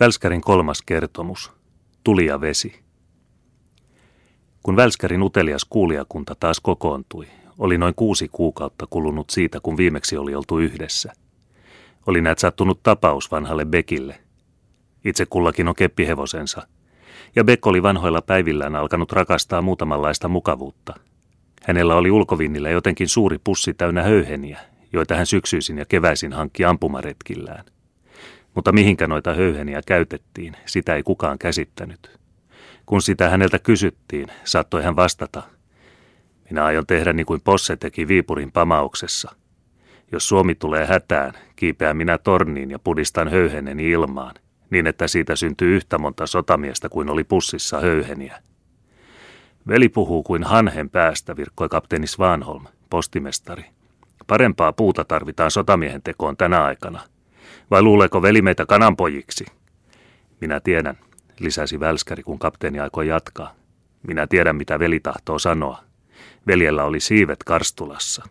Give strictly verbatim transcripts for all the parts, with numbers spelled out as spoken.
Välskärin kolmas kertomus. Tuli ja vesi. Kun Välskärin utelias kuulijakunta taas kokoontui, oli noin kuusi kuukautta kulunut siitä, kun viimeksi oli oltu yhdessä. Oli näet sattunut tapaus vanhalle Beckille. Itse kullakin on keppihevosensa. Ja Beck oli vanhoilla päivillään alkanut rakastaa muutamanlaista mukavuutta. Hänellä oli ulkovinnillä jotenkin suuri pussi täynnä höyheniä, joita hän syksyisin ja keväisin hankki ampumaretkillään. Mutta mihinkä noita höyheniä käytettiin, sitä ei kukaan käsittänyt. Kun sitä häneltä kysyttiin, saattoi hän vastata: minä aion tehdä niin kuin Posse teki Viipurin pamauksessa. Jos Suomi tulee hätään, kiipeän minä torniin ja pudistan höyheneni ilmaan, niin että siitä syntyy yhtä monta sotamiestä kuin oli pussissa höyheniä. Veli puhuu kuin hanhen päästä, virkkoi kapteeni Svanholm, postimestari. Parempaa puuta tarvitaan sotamiehen tekoon tänä aikana. Vai luuleeko veli meitä kananpojiksi? Minä tiedän, lisäsi Välskäri, kun kapteeni aikoi jatkaa. Minä tiedän, mitä veli tahtoo sanoa. Veljellä oli siivet karstulassa.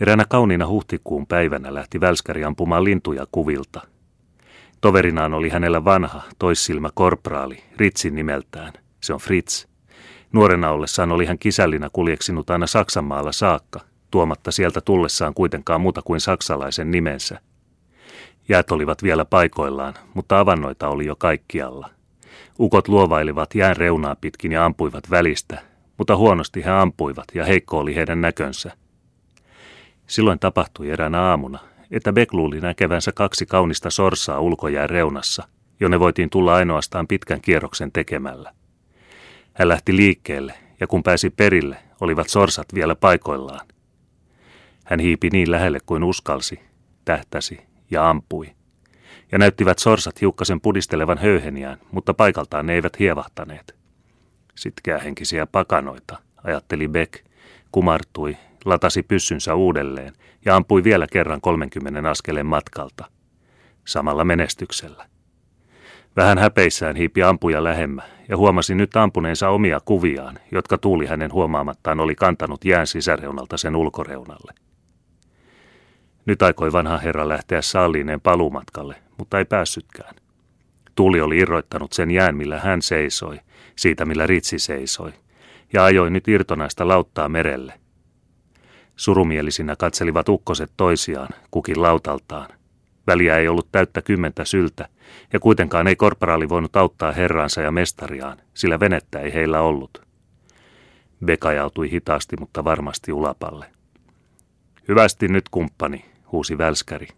Eräänä kauniina huhtikuun päivänä lähti Välskäri ampumaan lintuja kuvilta. Toverinaan oli hänellä vanha, toissilmä korpraali, Ritzi nimeltään. Se on Fritz. Nuorena ollessaan oli hän kisällinä kuljeksinut aina Saksanmaalla saakka, tuomatta sieltä tullessaan kuitenkaan muuta kuin saksalaisen nimensä. Jäät olivat vielä paikoillaan, mutta avannoita oli jo kaikkialla. Ukot luovailivat jään reunaa pitkin ja ampuivat välistä, mutta huonosti he ampuivat ja heikko oli heidän näkönsä. Silloin tapahtui eräänä aamuna, että Beck luuli näkevänsä kaksi kaunista sorsaa ulkojään reunassa, jonne voitiin tulla ainoastaan pitkän kierroksen tekemällä. Hän lähti liikkeelle, ja kun pääsi perille, olivat sorsat vielä paikoillaan. Hän hiipi niin lähelle kuin uskalsi, tähtäsi ja ampui. Ja näyttivät sorsat hiukkasen pudistelevan höyheniään, mutta paikaltaan ne eivät hievahtaneet. Sitkäähenkisiä pakanoita, ajatteli Beck, kumartui, latasi pyssynsä uudelleen ja ampui vielä kerran kolmenkymmenen askeleen matkalta. Samalla menestyksellä. Vähän häpeissään hiipi ampuja lähemmä ja huomasi nyt ampuneensa omia kuviaan, jotka tuuli hänen huomaamattaan oli kantanut jään sisäreunalta sen ulkoreunalle. Nyt aikoi vanha herra lähteä saaliineen paluumatkalle, mutta ei päässytkään. Tuuli oli irroittanut sen jään, millä hän seisoi, siitä millä Ritzi seisoi, ja ajoi nyt irtonaista lauttaa merelle. Surumielisinä katselivat ukkoset toisiaan, kukin lautaltaan. Väliä ei ollut täyttä kymmentä syltä, ja kuitenkaan ei korporaali voinut auttaa herraansa ja mestariaan, sillä venettä ei heillä ollut. Beck ajautui hitaasti, mutta varmasti ulapalle. Hyvästi nyt, kumppani, huusi Välskäri.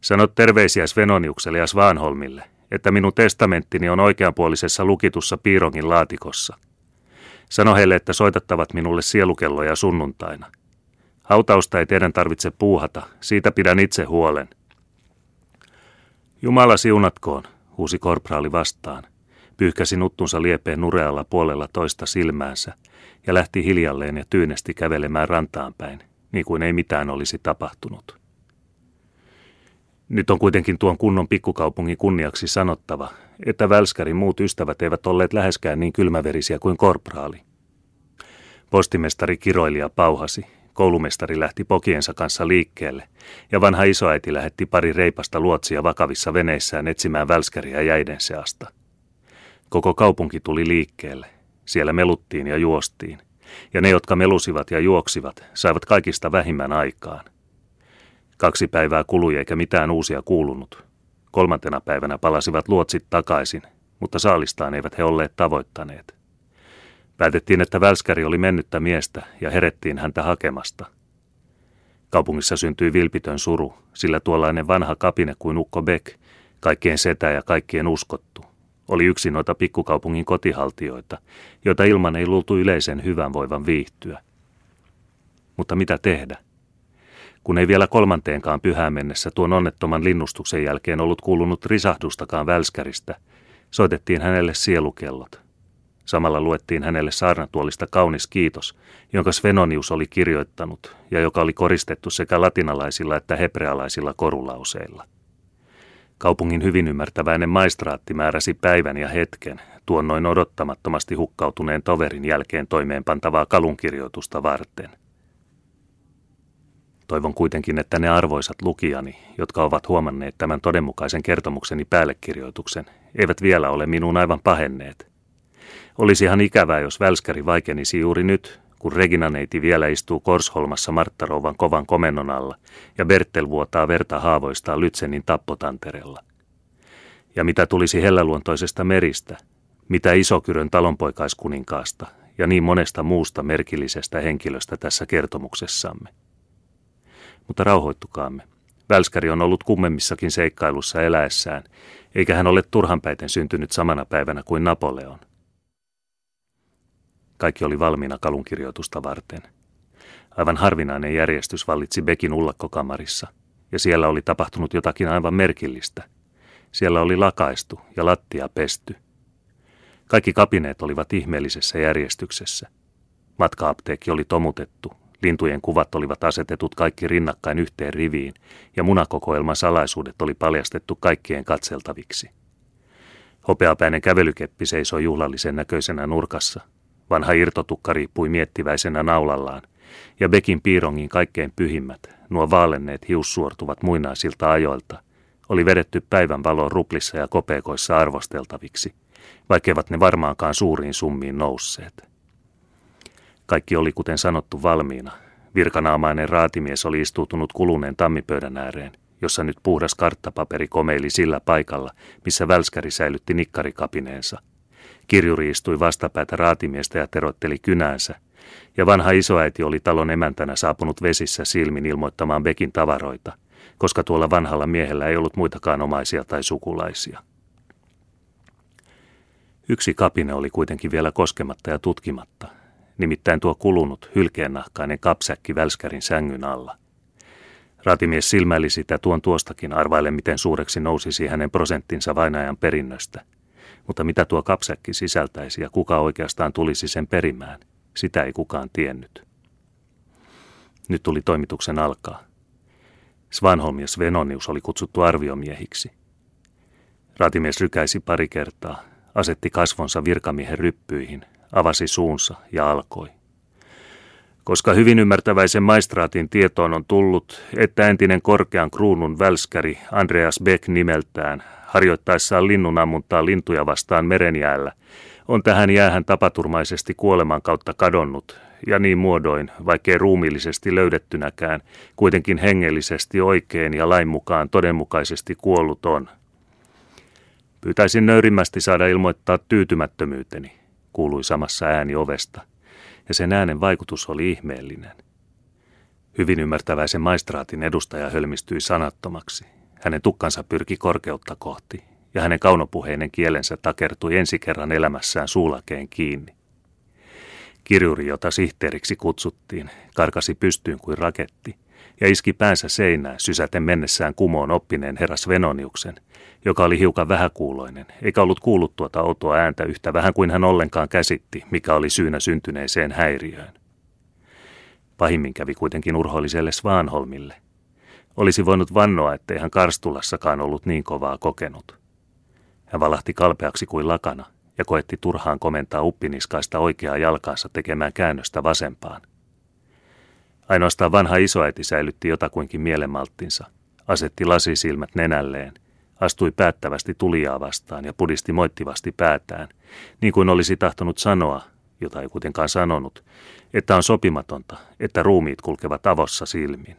Sano terveisiä Svenoniukselle ja Svanholmille, että minun testamenttini on oikeanpuolisessa lukitussa piirongin laatikossa. Sano heille, että soitattavat minulle sielukelloja sunnuntaina. Hautausta ei teidän tarvitse puuhata, siitä pidän itse huolen. Jumala siunatkoon, huusi korporaali vastaan, pyyhkäsi nuttunsa liepeen nurealla puolella toista silmäänsä ja lähti hiljalleen ja tyynesti kävelemään rantaan päin, niin kuin ei mitään olisi tapahtunut. Nyt on kuitenkin tuon kunnon pikkukaupungin kunniaksi sanottava, että Välskärin muut ystävät eivät olleet läheskään niin kylmäverisiä kuin korporaali. Postimestari kiroili ja pauhasi. Koulumestari lähti pokiensa kanssa liikkeelle, ja vanha isoäiti lähetti pari reipasta luotsia vakavissa veneissään etsimään Välskäriä jäiden seasta. Koko kaupunki tuli liikkeelle. Siellä meluttiin ja juostiin, ja ne, jotka melusivat ja juoksivat, saivat kaikista vähimmän aikaan. Kaksi päivää kului eikä mitään uusia kuulunut. Kolmantena päivänä palasivat luotsit takaisin, mutta saalistaan eivät he olleet tavoittaneet. Päätettiin, että Välskäri oli mennyttä miestä ja herettiin häntä hakemasta. Kaupungissa syntyi vilpitön suru, sillä tuollainen vanha kapine kuin ukko Beck, kaikkien setä ja kaikkien uskottu, oli yksi noita pikkukaupungin kotihaltioita, joita ilman ei luultu yleisen hyvän voivan viihtyä. Mutta mitä tehdä? Kun ei vielä kolmanteenkaan pyhään mennessä tuon onnettoman linnustuksen jälkeen ollut kuulunut risahdustakaan Välskäristä, soitettiin hänelle sielukellot. Samalla luettiin hänelle saarnatuolista kaunis kiitos, jonka Svenonius oli kirjoittanut ja joka oli koristettu sekä latinalaisilla että hebrealaisilla korulauseilla. Kaupungin hyvin ymmärtäväinen maistraatti määräsi päivän ja hetken tuon noin odottamattomasti hukkautuneen toverin jälkeen toimeenpantavaa kalunkirjoitusta varten. Toivon kuitenkin, että ne arvoisat lukijani, jotka ovat huomanneet tämän todenmukaisen kertomukseni päällekirjoituksen, eivät vielä ole minuun aivan pahenneet. Olisihan ikävää, jos Välskäri vaikenisi juuri nyt, kun Regina-neiti vielä istuu Korsholmassa Marttarouvan kovan komennon alla ja Bertel vuotaa verta haavoistaan Lützenin tappotantereella. Ja mitä tulisi helläluontoisesta meristä, mitä Isokyrön talonpoikaiskuninkaasta ja niin monesta muusta merkillisestä henkilöstä tässä kertomuksessamme. Mutta rauhoittukaamme. Välskäri on ollut kummemmissakin seikkailussa eläessään, eikä hän ole turhanpäiten syntynyt samana päivänä kuin Napoleon. Kaikki oli valmiina kalunkirjoitusta varten. Aivan harvinainen järjestys vallitsi Beckin ullakkokamarissa, ja siellä oli tapahtunut jotakin aivan merkillistä. Siellä oli lakaistu ja lattia pesty. Kaikki kapineet olivat ihmeellisessä järjestyksessä. Matka-apteekki oli tomutettu, lintujen kuvat olivat asetetut kaikki rinnakkain yhteen riviin, ja munakokoelman salaisuudet oli paljastettu kaikkien katseltaviksi. Hopeapäinen kävelykeppi seisoi juhlallisen näköisenä nurkassa. Vanha irtotukka riippui miettiväisenä naulallaan, ja Beckin piirongin kaikkein pyhimmät, nuo vaalenneet hiussuortuvat muinaisilta ajoilta, oli vedetty päivän valoon ruplissa ja kopeekoissa arvosteltaviksi, vaikkeivat ne varmaankaan suuriin summiin nousseet. Kaikki oli kuten sanottu valmiina. Virkanaamainen raatimies oli istuutunut kuluneen tammipöydän ääreen, jossa nyt puhdas karttapaperi komeili sillä paikalla, missä Välskäri säilytti nikkarikapineensa. Kirjuri istui vastapäätä raatimiestä ja teroitteli kynäänsä, ja vanha isoäiti oli talon emäntänä saapunut vesissä silmin ilmoittamaan Beckin tavaroita, koska tuolla vanhalla miehellä ei ollut muitakaan omaisia tai sukulaisia. Yksi kapine oli kuitenkin vielä koskematta ja tutkimatta, nimittäin tuo kulunut hylkeennahkainen kapsäkki Välskärin sängyn alla. Raatimies silmäili sitä tuon tuostakin arvaillen, miten suureksi nousisi hänen prosenttinsa vainajan perinnöstä. Mutta mitä tuo kapsäkki sisältäisi ja kuka oikeastaan tulisi sen perimään, sitä ei kukaan tiennyt. Nyt tuli toimituksen alkaa. Svanholm ja Svenonius oli kutsuttu arviomiehiksi. Raatimies rykäisi pari kertaa, asetti kasvonsa virkamiehen ryppyihin, avasi suunsa ja alkoi. Koska hyvin ymmärtäväisen maistraatin tietoon on tullut, että entinen korkean kruunun Välskäri Andreas Beck nimeltään harjoittaessaan linnunammuntaa lintuja vastaan merenjäällä, on tähän jäähän tapaturmaisesti kuoleman kautta kadonnut, ja niin muodoin, vaikkei ruumiillisesti löydettynäkään, kuitenkin hengellisesti oikein ja lain mukaan todenmukaisesti kuollut on. Pyytäisin nöyrimmästi saada ilmoittaa tyytymättömyyteni, kuului samassa ääni ovesta, ja sen äänen vaikutus oli ihmeellinen. Hyvin ymmärtäväisen maistraatin edustaja hölmistyi sanattomaksi. Hänen tukkansa pyrki korkeutta kohti, ja hänen kaunopuheinen kielensä takertui ensi kerran elämässään suulakeen kiinni. Kirjuri, jota sihteeriksi kutsuttiin, karkasi pystyyn kuin raketti, ja iski päänsä seinään sysäten mennessään kumoon oppineen herra Svenoniuksen, joka oli hiukan vähäkuuloinen, eikä ollut kuullut tuota outoa ääntä yhtä vähän kuin hän ollenkaan käsitti, mikä oli syynä syntyneeseen häiriöön. Pahimmin kävi kuitenkin urhoilliselle Svanholmille. Olisi voinut vannoa, ettei hän Karstulassakaan ollut niin kovaa kokenut. Hän valahti kalpeaksi kuin lakana ja koetti turhaan komentaa uppiniskaista oikeaa jalkaansa tekemään käännöstä vasempaan. Ainoastaan vanha isoäiti säilytti jotakuinkin mielenmalttinsa, asetti lasisilmät nenälleen, astui päättävästi tulijaa vastaan ja pudisti moittivasti päätään, niin kuin olisi tahtonut sanoa, jota ei kuitenkaan sanonut, että on sopimatonta, että ruumiit kulkevat avossa silmin.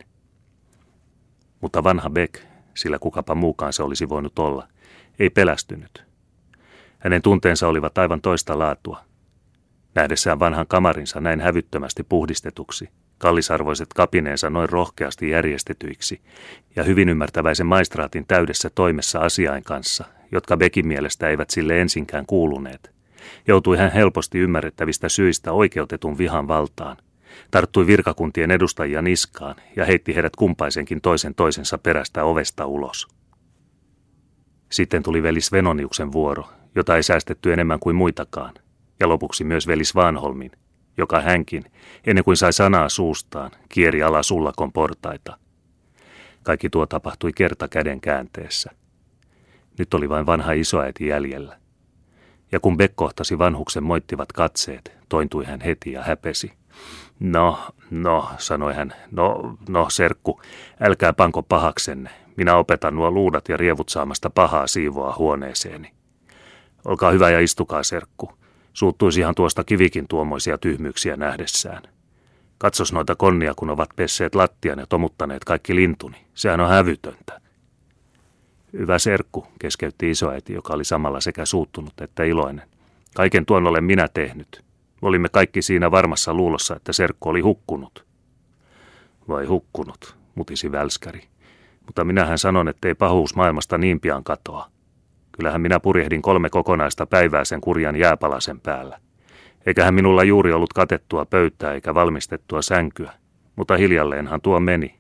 Mutta vanha Beck, sillä kukapa muukaan se olisi voinut olla, ei pelästynyt. Hänen tunteensa olivat aivan toista laatua. Nähdessään vanhan kamarinsa näin hävyttömästi puhdistetuksi, kallisarvoiset kapineensa noin rohkeasti järjestetyiksi ja hyvin ymmärtäväisen maistraatin täydessä toimessa asiain kanssa, jotka Beckin mielestä eivät sille ensinkään kuuluneet, joutui hän helposti ymmärrettävistä syistä oikeutetun vihan valtaan. Tarttui virkakuntien edustajia niskaan ja heitti heidät kumpaisenkin toisen toisensa perästä ovesta ulos. Sitten tuli veli Svenoniuksen vuoro, jota ei säästetty enemmän kuin muitakaan, ja lopuksi myös veli Svanholmin, joka hänkin, ennen kuin sai sanaa suustaan, kieri alas ullakon portaita. Kaikki tuo tapahtui kerta käden käänteessä. Nyt oli vain vanha isoäiti jäljellä. Ja kun Beck kohtasi vanhuksen moittivat katseet, tointui hän heti ja häpesi. No, no, sanoi hän. No, no, serkku, älkää panko pahaksenne. Minä opetan nuo luudat ja rievut saamasta pahaa siivoa huoneeseeni. Olkaa hyvä ja istukaa, serkku. Suuttuisi ihan tuosta kivikin tuommoisia tyhmyyksiä nähdessään. Katsos noita konnia, kun ovat pesseet lattian ja tomuttaneet kaikki lintuni. Sehän on hävytöntä. Hyvä serkku, keskeytti isoäiti, joka oli samalla sekä suuttunut että iloinen. Kaiken tuon olen minä tehnyt. Olimme kaikki siinä varmassa luulossa, että serkku oli hukkunut. Vai hukkunut, mutisi Välskäri. Mutta minähän sanon, ettei pahuus maailmasta niin pian katoa. Kyllähän minä purjehdin kolme kokonaista päivää sen kurjan jääpalasen päällä. Eiköhän minulla juuri ollut katettua pöytää eikä valmistettua sänkyä, mutta hiljalleenhan tuo meni.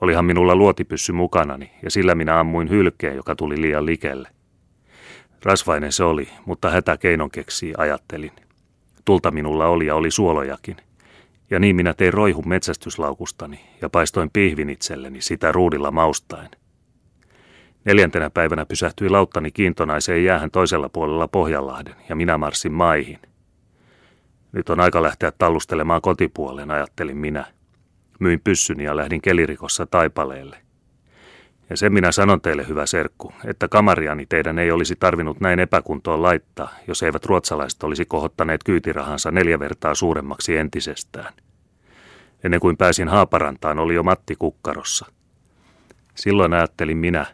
Olihan minulla luotipyssy mukanani, ja sillä minä ammuin hylkeen, joka tuli liian likelle. Rasvainen se oli, mutta hätäkeinon keksii, ajattelin. Tulta minulla oli ja oli suolojakin. Ja niin minä tein roihun metsästyslaukustani ja paistoin pihvin itselleni sitä ruudilla maustaen. Neljäntenä päivänä pysähtyi lauttani kiintonaiseen jäähän toisella puolella Pohjanlahden, ja minä marssin maihin. Nyt on aika lähteä tallustelemaan kotipuoleen, ajattelin minä. Myin pyssyni ja lähdin kelirikossa Taipaleelle. Ja sen minä sanon teille, hyvä serkku, että kamariani teidän ei olisi tarvinnut näin epäkuntoon laittaa, jos eivät ruotsalaiset olisi kohottaneet kyytirahansa neljä vertaa suuremmaksi entisestään. Ennen kuin pääsin Haaparantaan, oli jo Matti kukkarossa. Silloin ajattelin minä,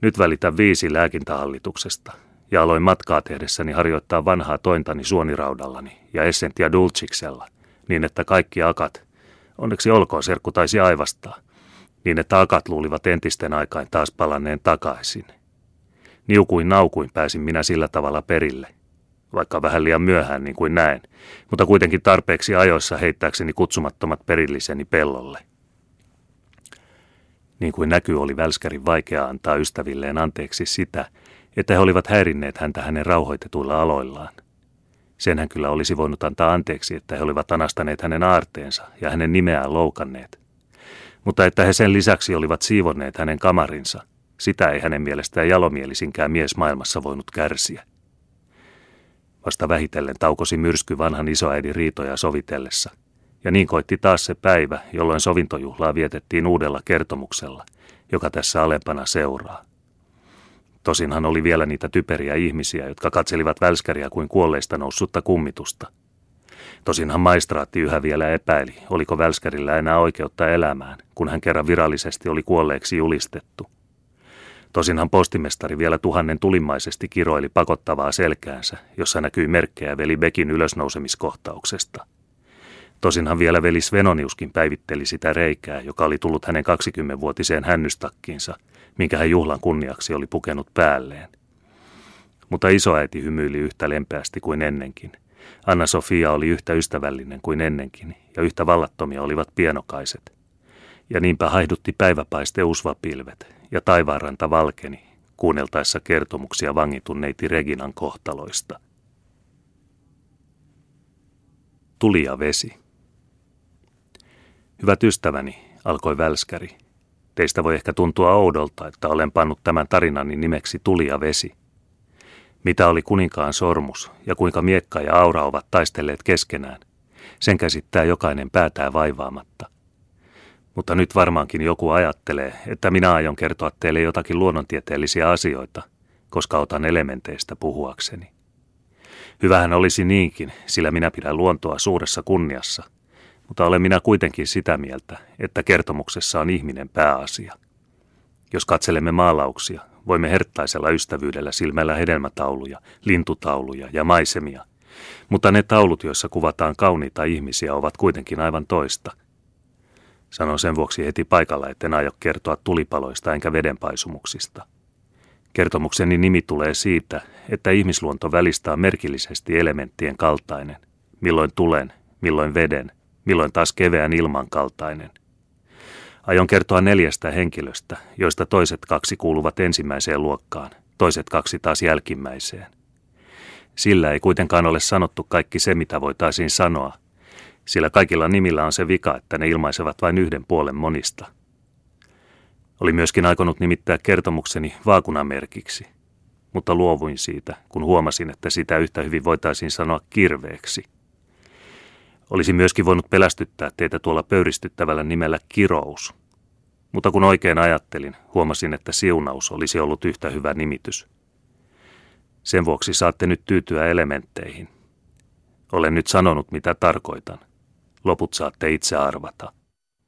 nyt välitän viisi lääkintähallituksesta, ja aloin matkaa tehdessäni harjoittaa vanhaa tointani suoniraudallani ja Essentia Dulciksella, niin että kaikki akat, onneksi olkoon serkku taisi aivastaa, niin että akat luulivat entisten aikaan taas palanneen takaisin. Niukuin naukuin pääsin minä sillä tavalla perille, vaikka vähän liian myöhään niin kuin näen, mutta kuitenkin tarpeeksi ajoissa heittääkseni kutsumattomat perilliseni pellolle. Niin kuin näkyy, oli Välskärin vaikea antaa ystävilleen anteeksi sitä, että he olivat häirinneet häntä hänen rauhoitetuilla aloillaan. Sen hän kyllä olisi voinut antaa anteeksi, että he olivat anastaneet hänen aarteensa ja hänen nimeään loukanneet. Mutta että he sen lisäksi olivat siivonneet hänen kamarinsa, sitä ei hänen mielestään jalomielisinkään mies maailmassa voinut kärsiä. Vasta vähitellen taukosi myrsky vanhan isoäidin riitoja sovitellessa, ja niin koitti taas se päivä, jolloin sovintojuhlaa vietettiin uudella kertomuksella, joka tässä alempana seuraa. Tosinhan oli vielä niitä typeriä ihmisiä, jotka katselivat Välskäriä kuin kuolleista noussutta kummitusta. Tosinhan maistraatti yhä vielä epäili, oliko Välskärillä enää oikeutta elämään, kun hän kerran virallisesti oli kuolleeksi julistettu. Tosinhan postimestari vielä tuhannen tulimmaisesti kiroili pakottavaa selkäänsä, jossa näkyi merkkejä veli Beckin ylösnousemiskohtauksesta. Tosinhan vielä veli Svenoniuskin päivitteli sitä reikää, joka oli tullut hänen kaksikymmenvuotiseen hännystakkiinsa, minkä hän juhlan kunniaksi oli pukenut päälleen. Mutta isoäiti hymyili yhtä lempeästi kuin ennenkin. Anna-Sofia oli yhtä ystävällinen kuin ennenkin, ja yhtä vallattomia olivat pienokaiset. Ja niinpä haihdutti päiväpaiste usvapilvet, ja taivaanranta valkeni, kuunneltaessa kertomuksia vangitun neiti Reginan kohtaloista. Tuli ja vesi. Hyvät ystäväni, alkoi Välskäri. Teistä voi ehkä tuntua oudolta, että olen pannut tämän tarinani nimeksi Tuli ja vesi. Mitä oli kuninkaan sormus ja kuinka miekka ja aura ovat taistelleet keskenään, sen käsittää jokainen päätään vaivaamatta. Mutta nyt varmaankin joku ajattelee, että minä aion kertoa teille jotakin luonnontieteellisiä asioita, koska otan elementeistä puhuakseni. Hyvähän olisi niinkin, sillä minä pidän luontoa suuressa kunniassa, mutta olen minä kuitenkin sitä mieltä, että kertomuksessa on ihminen pääasia. Jos katselemme maalauksia, voimme herttaisella ystävyydellä silmällä hedelmätauluja, lintutauluja ja maisemia, mutta ne taulut, joissa kuvataan kauniita ihmisiä, ovat kuitenkin aivan toista. Sanon sen vuoksi heti paikalla, etten aio kertoa tulipaloista enkä vedenpaisumuksista. Kertomukseni nimi tulee siitä, että ihmisluonto välistää merkillisesti elementtien kaltainen, milloin tulen, milloin veden, milloin taas keveän ilman kaltainen. Aion kertoa neljästä henkilöstä, joista toiset kaksi kuuluvat ensimmäiseen luokkaan, toiset kaksi taas jälkimmäiseen. Sillä ei kuitenkaan ole sanottu kaikki se, mitä voitaisiin sanoa, sillä kaikilla nimillä on se vika, että ne ilmaisevat vain yhden puolen monista. Olin myöskin aikonut nimittää kertomukseni vaakunamerkiksi, mutta luovuin siitä, kun huomasin, että sitä yhtä hyvin voitaisiin sanoa kirveeksi. Olisi myöskin voinut pelästyttää teitä tuolla pöyristyttävällä nimellä kirous. Mutta kun oikein ajattelin, huomasin, että siunaus olisi ollut yhtä hyvä nimitys. Sen vuoksi saatte nyt tyytyä elementteihin. Olen nyt sanonut, mitä tarkoitan. Loput saatte itse arvata.